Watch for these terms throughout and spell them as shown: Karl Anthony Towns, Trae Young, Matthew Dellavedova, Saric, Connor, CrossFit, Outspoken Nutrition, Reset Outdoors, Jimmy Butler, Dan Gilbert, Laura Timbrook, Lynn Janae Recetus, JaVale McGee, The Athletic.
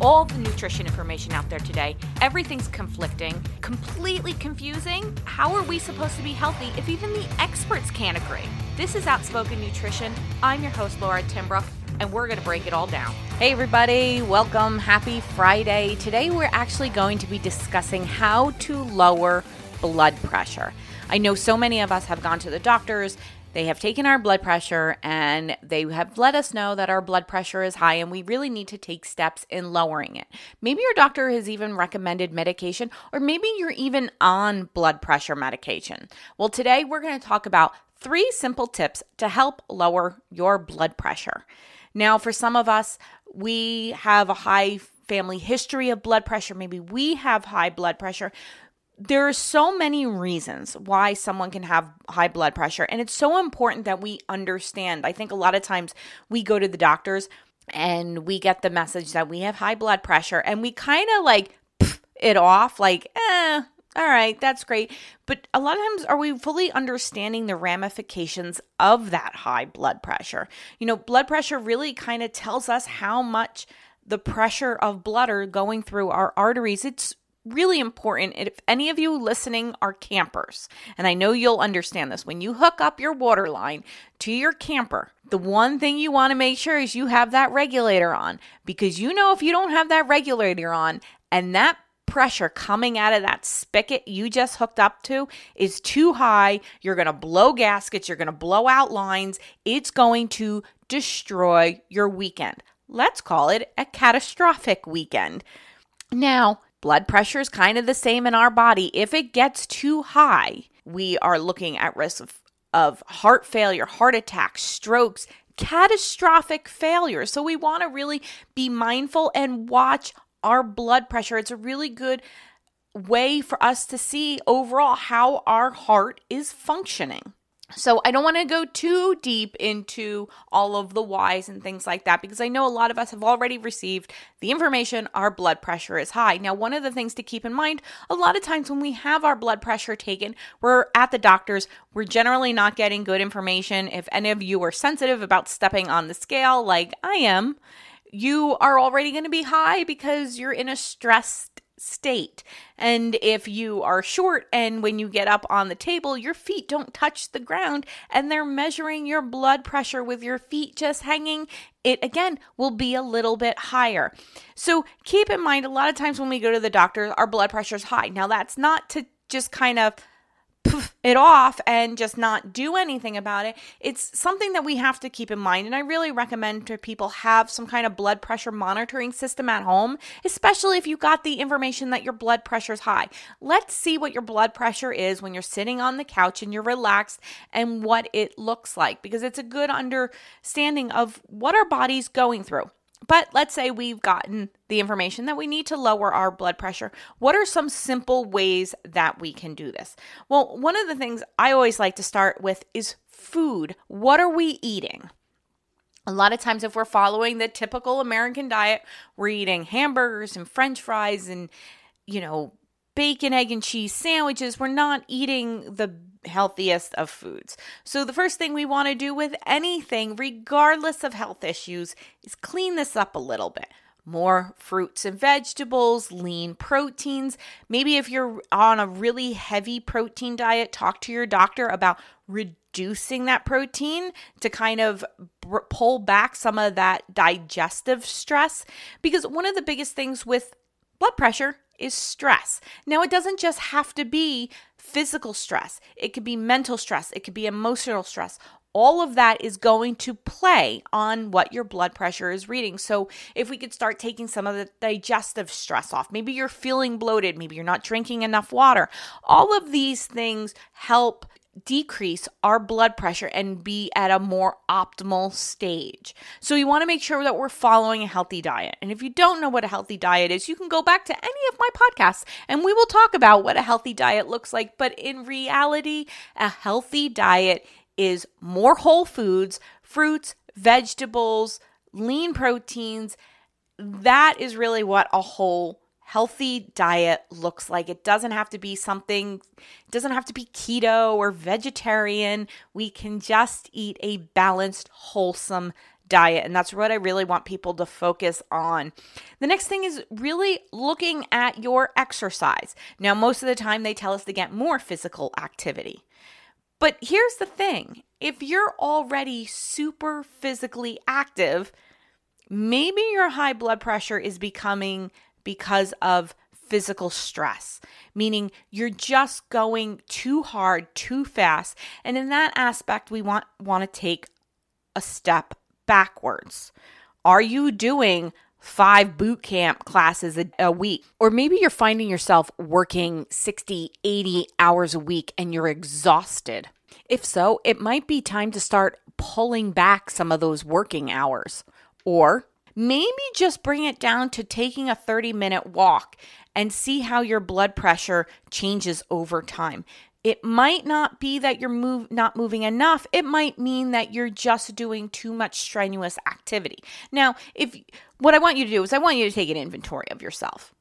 all the nutrition information out there today. Everything's conflicting, completely confusing. How are we supposed to be healthy if even the experts can't agree? This is Outspoken Nutrition. I'm your host, Laura Timbrook, and we're going to break it all down. Hey everybody, welcome. Happy Friday. Today we're actually going to be discussing how to lower blood pressure. I know so many of us have gone to the doctors. They have taken our blood pressure and they have let us know that our blood pressure is high and we really need to take steps in lowering it. Maybe your doctor has even recommended medication, or maybe you're even on blood pressure medication. Well, today we're going to talk about 3 simple tips to help lower your blood pressure. Now, for some of us, we have a high family history of blood pressure. Maybe we have high blood pressure. There are so many reasons why someone can have high blood pressure, and it's so important that we understand. I think a lot of times we go to the doctors and we get the message that we have high blood pressure, and we kind of like pff it off like, all right, that's great. But a lot of times, are we fully understanding the ramifications of that high blood pressure? You know, blood pressure really kind of tells us how much the pressure of blood are going through our arteries. It's really important. If any of you listening are campers, and I know you'll understand this, when you hook up your water line to your camper, the one thing you want to make sure is you have that regulator on, because you know if you don't have that regulator on and that pressure coming out of that spigot you just hooked up to is too high, you're going to blow gaskets, you're going to blow out lines, it's going to destroy your weekend. Let's call it a catastrophic weekend. Now, blood pressure is kind of the same in our body. If it gets too high, we are looking at risk of heart failure, heart attacks, strokes, catastrophic failure. So we want to really be mindful and watch our blood pressure. It's a really good way for us to see overall how our heart is functioning. So I don't want to go too deep into all of the whys and things like that, because I know a lot of us have already received the information our blood pressure is high. Now, one of the things to keep in mind, a lot of times when we have our blood pressure taken, we're at the doctor's, we're generally not getting good information. If any of you are sensitive about stepping on the scale like I am, you are already going to be high because you're in a stressed state. And if you are short and when you get up on the table, your feet don't touch the ground and they're measuring your blood pressure with your feet just hanging, it again will be a little bit higher. So keep in mind, a lot of times when we go to the doctor, our blood pressure is high. Now, that's not to just kind of poof it off and just not do anything about it. It's something that we have to keep in mind. And I really recommend to people have some kind of blood pressure monitoring system at home, especially if you got the information that your blood pressure is high. Let's see what your blood pressure is when you're sitting on the couch and you're relaxed and what it looks like, because it's a good understanding of what our body's going through. But let's say we've gotten the information that we need to lower our blood pressure. What are some simple ways that we can do this? Well, one of the things I always like to start with is food. What are we eating? A lot of times if we're following the typical American diet, we're eating hamburgers and French fries and, you know, bacon, egg, and cheese sandwiches. We're not eating the healthiest of foods. So the first thing we want to do with anything, regardless of health issues, is clean this up a little bit. More fruits and vegetables, lean proteins. Maybe if you're on a really heavy protein diet, talk to your doctor about reducing that protein to kind of pull back some of that digestive stress. Because one of the biggest things with blood pressure is stress. Now, it doesn't just have to be physical stress. It could be mental stress. It could be emotional stress. All of that is going to play on what your blood pressure is reading. So if we could start taking some of the digestive stress off, maybe you're feeling bloated, maybe you're not drinking enough water. All of these things help decrease our blood pressure and be at a more optimal stage. So you want to make sure that we're following a healthy diet. And if you don't know what a healthy diet is, you can go back to any of my podcasts and we will talk about what a healthy diet looks like. But in reality, a healthy diet is more whole foods, fruits, vegetables, lean proteins. That is really what a whole healthy diet looks like. It doesn't have to be something, it doesn't have to be keto or vegetarian. We can just eat a balanced, wholesome diet, and that's what I really want people to focus on. The next thing is really looking at your exercise. Now, most of the time they tell us to get more physical activity. But here's the thing. If you're already super physically active, maybe your high blood pressure is becoming because of physical stress, meaning you're just going too hard, too fast. And in that aspect, we want to take a step backwards. Are you doing 5 boot camp classes a week? Or maybe you're finding yourself working 60, 80 hours a week and you're exhausted. If so, it might be time to start pulling back some of those working hours. Or maybe just bring it down to taking a 30-minute walk and see how your blood pressure changes over time. It might not be that you're not moving enough. It might mean that you're just doing too much strenuous activity. Now, what I want you to do is I want you to take an inventory of yourself.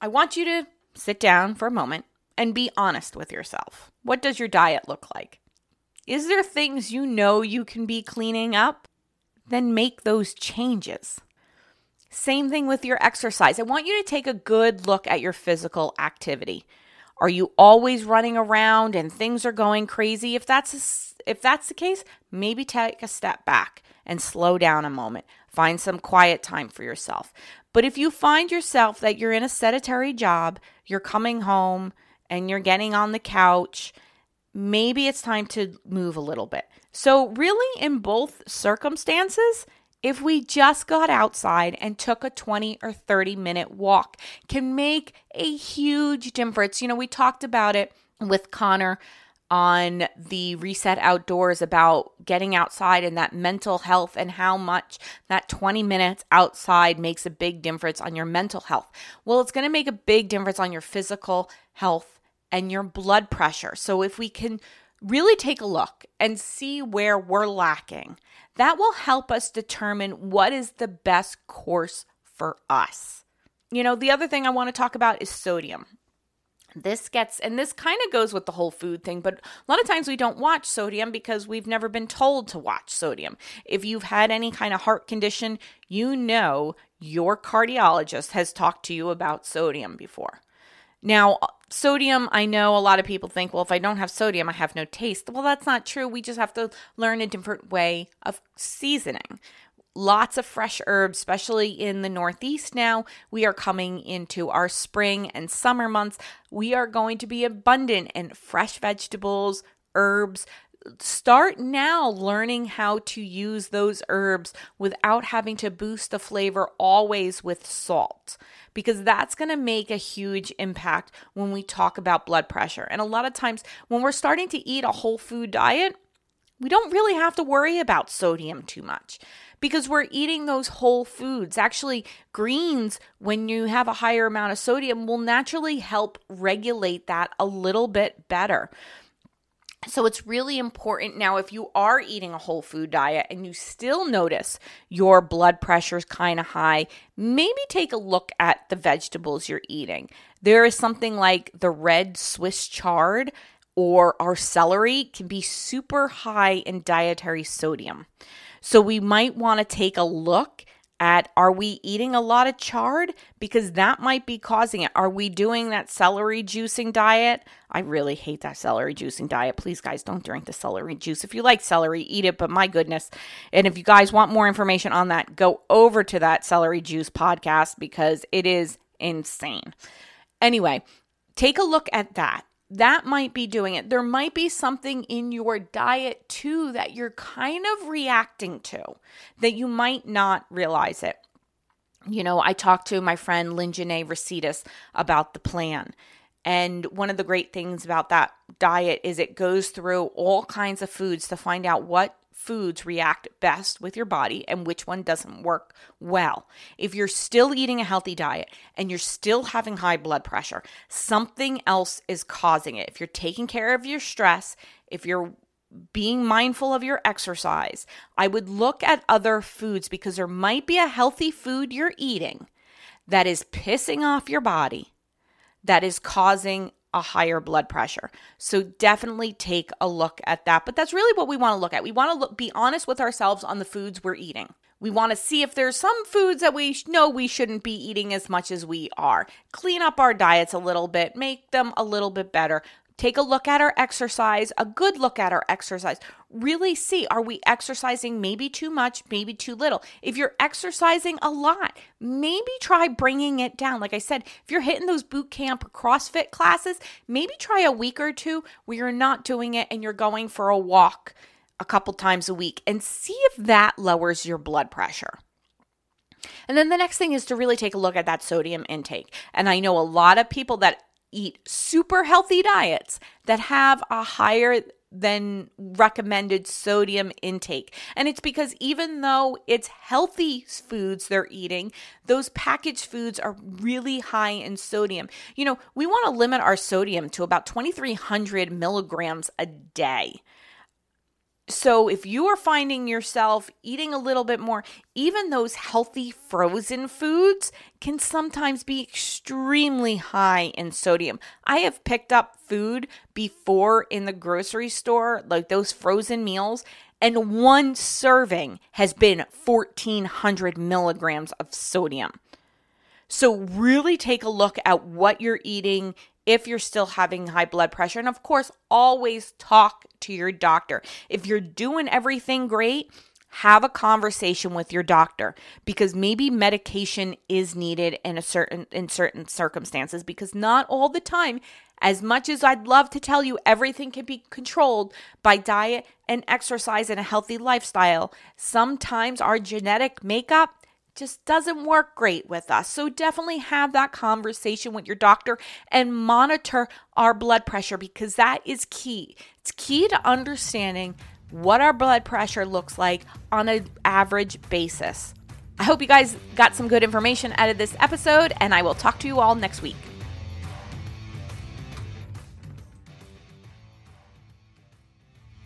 I want you to sit down for a moment and be honest with yourself. What does your diet look like? Is there things you know you can be cleaning up? Then make those changes. Same thing with your exercise. I want you to take a good look at your physical activity. Are you always running around and things are going crazy? If that's the case, maybe take a step back and slow down a moment. Find some quiet time for yourself. But if you find yourself that you're in a sedentary job, you're coming home and you're getting on the couch, maybe it's time to move a little bit. So really, in both circumstances, if we just got outside and took a 20 or 30-minute walk, can make a huge difference. You know, we talked about it with Connor on the Reset Outdoors about getting outside and that mental health and how much that 20 minutes outside makes a big difference on your mental health. Well, it's going to make a big difference on your physical health and your blood pressure. So if we can really take a look and see where we're lacking, that will help us determine what is the best course for us. You know, the other thing I want to talk about is sodium. This kind of goes with the whole food thing, but a lot of times we don't watch sodium because we've never been told to watch sodium. If you've had any kind of heart condition, you know your cardiologist has talked to you about sodium before. Now, sodium, I know a lot of people think, well, if I don't have sodium, I have no taste. Well, that's not true. We just have to learn a different way of seasoning. Lots of fresh herbs, especially in the Northeast now. We are coming into our spring and summer months. We are going to be abundant in fresh vegetables, herbs. Start now learning how to use those herbs without having to boost the flavor always with salt, because that's going to make a huge impact when we talk about blood pressure. And a lot of times when we're starting to eat a whole food diet, we don't really have to worry about sodium too much because we're eating those whole foods. Actually, greens, when you have a higher amount of sodium, will naturally help regulate that a little bit better. So it's really important now if you are eating a whole food diet and you still notice your blood pressure is kind of high, maybe take a look at the vegetables you're eating. There is something like the red Swiss chard or our celery can be super high in dietary sodium. So we might want to take a look at, are we eating a lot of chard? Because that might be causing it. Are we doing that celery juicing diet? I really hate that celery juicing diet. Please, guys, don't drink the celery juice. If you like celery, eat it, but my goodness. And if you guys want more information on that, go over to that celery juice podcast because it is insane. Anyway, take a look at that. That might be doing it. There might be something in your diet too that you're kind of reacting to that you might not realize it. You know, I talked to my friend Lynn Janae Recetus about the plan. And one of the great things about that diet is it goes through all kinds of foods to find out what foods react best with your body and which one doesn't work well. If you're still eating a healthy diet and you're still having high blood pressure, something else is causing it. If you're taking care of your stress, if you're being mindful of your exercise, I would look at other foods because there might be a healthy food you're eating that is pissing off your body that is causing a higher blood pressure. So definitely take a look at that. But that's really what we want to look at. We want to be honest with ourselves on the foods we're eating. We want to see if there's some foods that we know we shouldn't be eating as much as we are. Clean up our diets a little bit, make them a little bit better. Take a look at our exercise, a good look at our exercise. Really see, are we exercising maybe too much, maybe too little? If you're exercising a lot, maybe try bringing it down. Like I said, if you're hitting those boot camp CrossFit classes, maybe try a week or two where you're not doing it and you're going for a walk a couple times a week and see if that lowers your blood pressure. And then the next thing is to really take a look at that sodium intake. And I know a lot of people that eat super healthy diets that have a higher than recommended sodium intake. And it's because even though it's healthy foods they're eating, those packaged foods are really high in sodium. You know, we want to limit our sodium to about 2,300 milligrams a day. So if you are finding yourself eating a little bit more, even those healthy frozen foods can sometimes be extremely high in sodium. I have picked up food before in the grocery store, like those frozen meals, and one serving has been 1,400 milligrams of sodium. So really take a look at what you're eating if you're still having high blood pressure. And of course, always talk to your doctor. If you're doing everything great, have a conversation with your doctor, because maybe medication is needed in certain circumstances, because not all the time, as much as I'd love to tell you everything can be controlled by diet and exercise and a healthy lifestyle, sometimes our genetic makeup just doesn't work great with us. So definitely have that conversation with your doctor and monitor our blood pressure, because that is key. It's key to understanding what our blood pressure looks like on an average basis. I hope you guys got some good information out of this episode, and I will talk to you all next week.